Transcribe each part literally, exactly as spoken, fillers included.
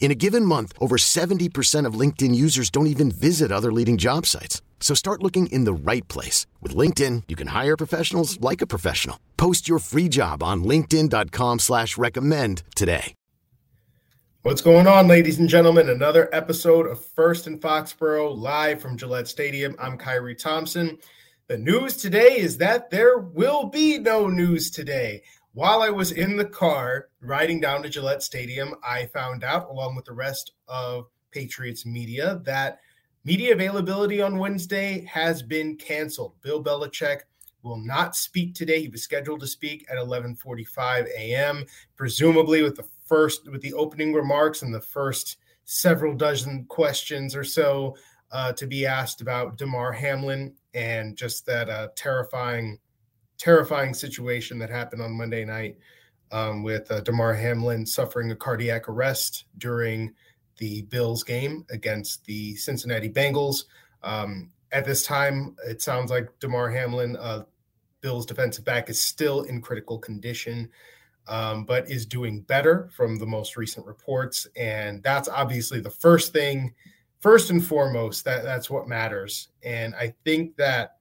In a given month, over seventy percent of LinkedIn users don't even visit other leading job sites. So start looking in the right place. With LinkedIn, you can hire professionals like a professional. Post your free job on linkedin dot com slash recommend today. What's going on, ladies and gentlemen? Another episode of First in Foxborough, live from Gillette Stadium. I'm Kyrie Thompson. The news today is that there will be no news today. While I was in the car riding down to Gillette Stadium, I found out, along with the rest of Patriots media, that media availability on Wednesday has been canceled. Bill Belichick will not speak today. He was scheduled to speak at eleven forty-five a.m., presumably with the first, with the opening remarks and the first several dozen questions or so uh, to be asked about Damar Hamlin and just that uh, terrifying Terrifying situation that happened on Monday night um, with uh, Damar Hamlin suffering a cardiac arrest during the Bills game against the Cincinnati Bengals. Um, at this time, it sounds like Damar Hamlin, uh, Bills defensive back, is still in critical condition, um, but is doing better from the most recent reports. And that's obviously the first thing, first and foremost, that that's what matters. And I think that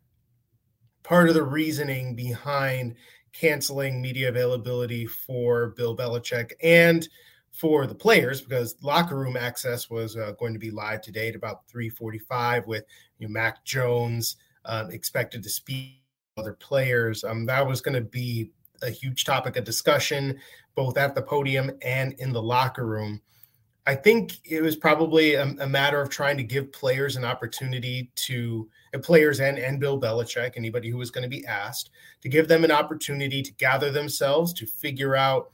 part of the reasoning behind canceling media availability for Bill Belichick and for the players, because locker room access was uh, going to be live today at about three forty-five with you know, Mac Jones uh, expected to speak to other players. Um, that was going to be a huge topic of discussion, both at the podium and in the locker room. I think it was probably a, a matter of trying to give players an opportunity to uh, players and, and Bill Belichick, anybody who was going to be asked, to give them an opportunity to gather themselves, to figure out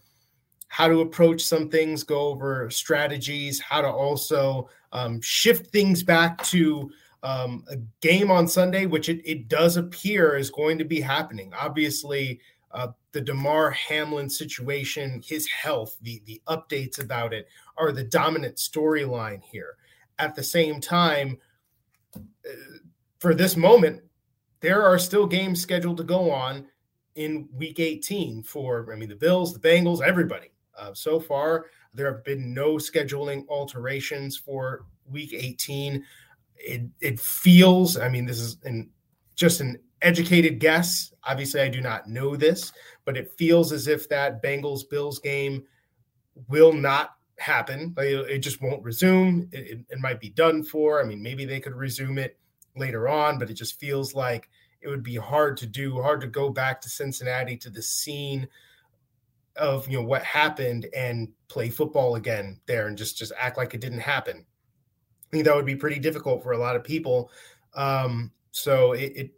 how to approach some things, go over strategies, how to also um, shift things back to um, a game on Sunday, which it, it does appear is going to be happening. Obviously, Uh, the Damar Hamlin situation, his health, the, the updates about it are the dominant storyline here. At the same time, uh, for this moment, there are still games scheduled to go on in week eighteen for, I mean, the Bills, the Bengals, everybody. Uh, so far, there have been no scheduling alterations for week eighteen. It, it feels, I mean, this is an, just an educated guess. Obviously, I do not know this, but it feels as if that Bengals-Bills game will not happen. It just won't resume. It, it might be done for. I mean, maybe they could resume it later on, but it just feels like it would be hard to do, hard to go back to Cincinnati, to the scene of you know what happened, and play football again there and just, just act like it didn't happen. I think that would be pretty difficult for a lot of people. Um, so it, it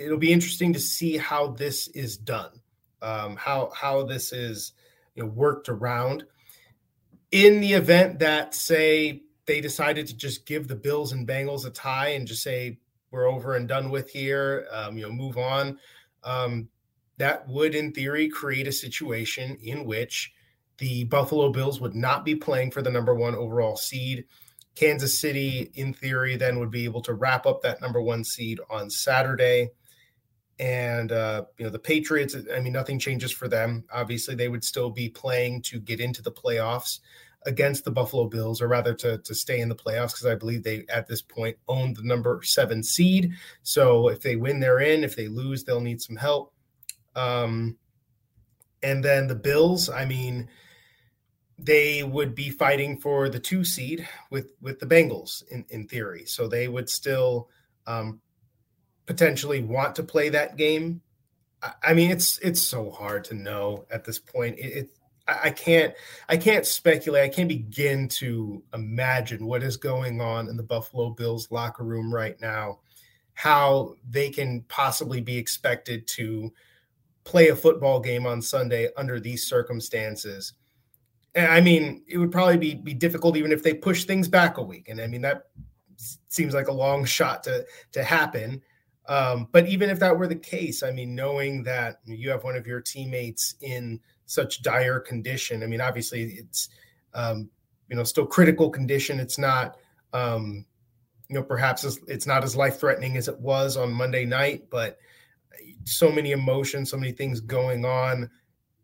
It'll be interesting to see how this is done, um, how how this is you know, worked around. In the event that, say, they decided to just give the Bills and Bengals a tie and just say we're over and done with here, um, you know, move on. Um, that would, in theory, create a situation in which the Buffalo Bills would not be playing for the number one overall seed. Kansas City, in theory, then would be able to wrap up that number one seed on Saturday. And, uh, you know, the Patriots, I mean, nothing changes for them. Obviously, they would still be playing to get into the playoffs against the Buffalo Bills, or rather to, to stay in the playoffs, because I believe they, at this point, own the number seven seed. So if they win, they're in. If they lose, they'll need some help. Um, and then the Bills, I mean, they would be fighting for the two seed with, with the Bengals, in, in theory. So they would still um, – potentially want to play that game I mean, it's it's so hard to know at this point. It, it I can't I can't speculate. I can't begin to imagine what is going on in the Buffalo Bills locker room right now, how they can possibly be expected to play a football game on Sunday under these circumstances. And I mean, it would probably be, be difficult even if they push things back a week. And I mean, that seems like a long shot to, to happen. Um, but even if that were the case, I mean, knowing that you have one of your teammates in such dire condition, I mean, obviously it's, um, you know, still critical condition. It's not, um, you know, perhaps it's, it's not as life-threatening as it was on Monday night, but so many emotions, so many things going on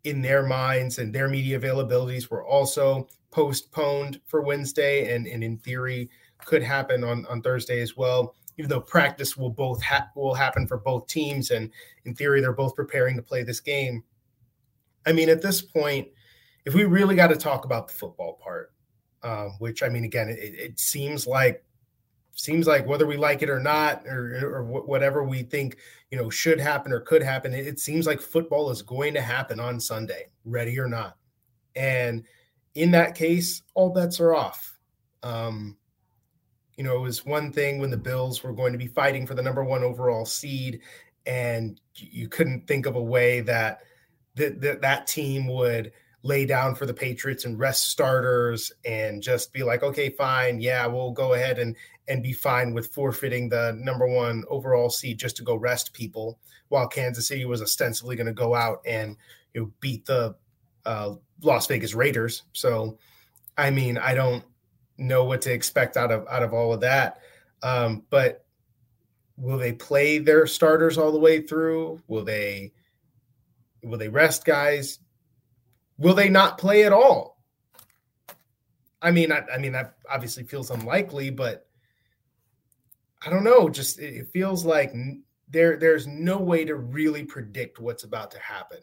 in their minds, and their media availabilities were also postponed for Wednesday and, and in theory could happen on, on Thursday as well. Even though practice will both ha- will happen for both teams, and in theory, they're both preparing to play this game. I mean, at this point, if we really got to talk about the football part, um, which I mean, again, it, it seems like seems like whether we like it or not, or, or whatever we think you know should happen or could happen, it, it seems like football is going to happen on Sunday, ready or not. And in that case, all bets are off. Um, You know, it was one thing when the Bills were going to be fighting for the number one overall seed, and you couldn't think of a way that th- th- that team would lay down for the Patriots and rest starters and just be like, okay, fine. Yeah, we'll go ahead and, and be fine with forfeiting the number one overall seed just to go rest people, while Kansas City was ostensibly going to go out and you know, beat the uh, Las Vegas Raiders. So, I mean, I don't know what to expect out of out of all of that. Um, but will they play their starters all the way through? Will they will they rest guys? Will they not play at all? I mean, I, I mean that obviously feels unlikely, but I don't know. Just it, it feels like there there's no way to really predict what's about to happen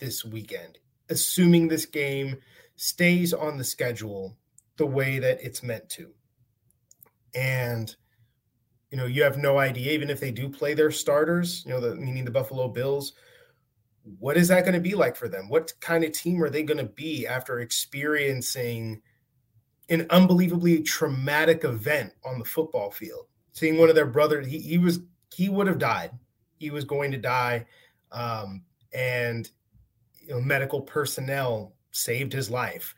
this weekend, assuming this game stays on the schedule the way that it's meant to. And, you know, you have no idea, even if they do play their starters, you know, the, meaning the Buffalo Bills, what is that going to be like for them? What kind of team are they going to be after experiencing an unbelievably traumatic event on the football field? Seeing one of their brothers, he, he was, he would have died. He was going to die. Um, and, you know, medical personnel saved his life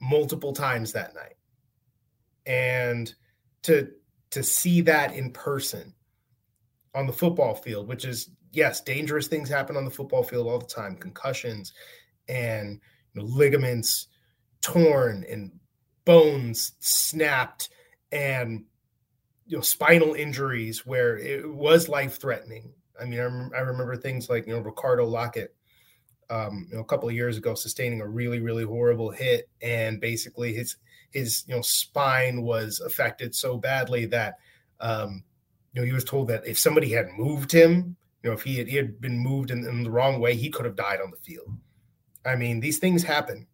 multiple times that night, and to to see that in person on the football field, which is, yes, dangerous things happen on the football field all the time, concussions and you know, ligaments torn and bones snapped and you know spinal injuries where it was life-threatening. I mean, I, rem- I remember things like you know Ricardo Lockett Um, you know, a couple of years ago, sustaining a really, really horrible hit, and basically his his you know spine was affected so badly that um, you know he was told that if somebody had moved him, you know, if he had, he had been moved in, in the wrong way, he could have died on the field. I mean, these things happen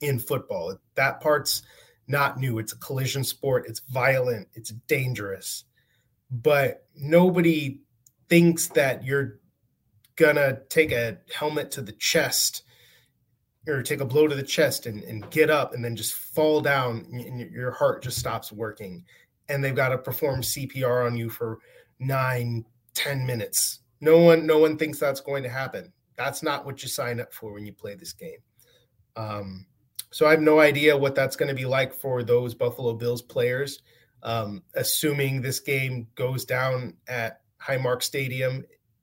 in football. That part's not new. It's a collision sport. It's violent. It's dangerous. But nobody thinks that you're gonna take a helmet to the chest or take a blow to the chest and, and get up and then just fall down and your heart just stops working. And they've got to perform C P R on you for nine, ten minutes. No one, no one thinks that's going to happen. That's not what you sign up for when you play this game. Um, so I have no idea what that's going to be like for those Buffalo Bills players. Um, assuming this game goes down at Highmark Stadium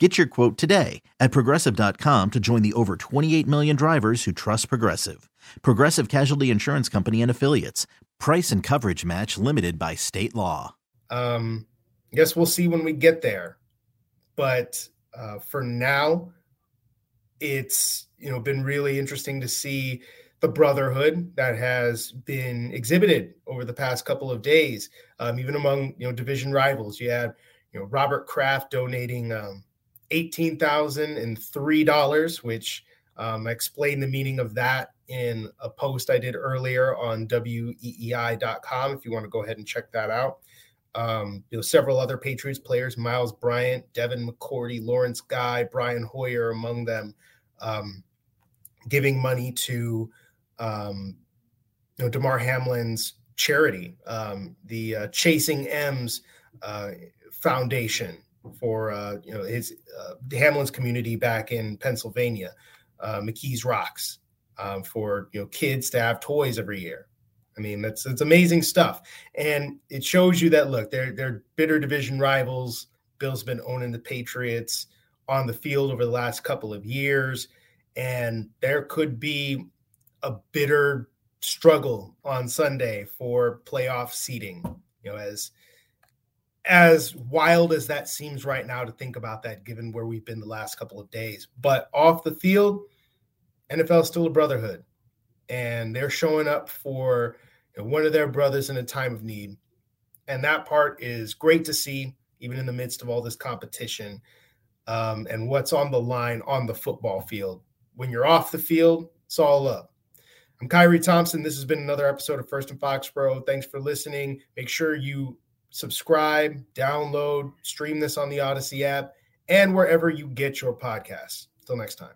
Get your quote today at Progressive dot com to join the over twenty-eight million drivers who trust Progressive. Progressive Casualty Insurance Company and Affiliates. Price and coverage match limited by state law. Um, I guess we'll see when we get there. But uh, for now, it's you know been really interesting to see the brotherhood that has been exhibited over the past couple of days, um, even among, you know, division rivals. You had, you know, Robert Kraft donating um, eighteen thousand three dollars, which um, I explained the meaning of that in a post I did earlier on W E E I dot com. If you want to go ahead and check that out. Um, you know, several other Patriots players, Miles Bryant, Devin McCourty, Lawrence Guy, Brian Hoyer, among them, um, giving money to, um, you know, Damar Hamlin's charity, um, the uh, Chasing M's uh, Foundation for, uh, you know, his uh, Hamlin's community back in Pennsylvania, uh, McKee's Rocks, um, for, you know, kids to have toys every year. I mean, that's, that's amazing stuff. And it shows you that, look, they're, they're bitter division rivals. Bill's been owning the Patriots on the field over the last couple of years. And there could be a bitter struggle on Sunday for playoff seeding, you know, as, as wild as that seems right now to think about that, given where we've been the last couple of days. But off the field, N F L is still a brotherhood. And they're showing up for one of their brothers in a time of need. And that part is great to see, even in the midst of all this competition, um, and what's on the line on the football field. When you're off the field, it's all up. I'm Kyrie Thompson. This has been another episode of First and Foxborough. Thanks for listening. Make sure you subscribe, download, stream this on the Odyssey app, and wherever you get your podcasts. Till next time.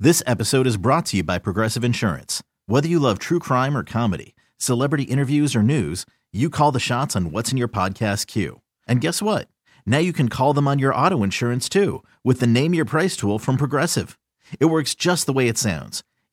This episode is brought to you by Progressive Insurance. Whether you love true crime or comedy, celebrity interviews or news, you call the shots on what's in your podcast queue. And guess what? Now you can call them on your auto insurance too, with the Name Your Price tool from Progressive. It works just the way it sounds.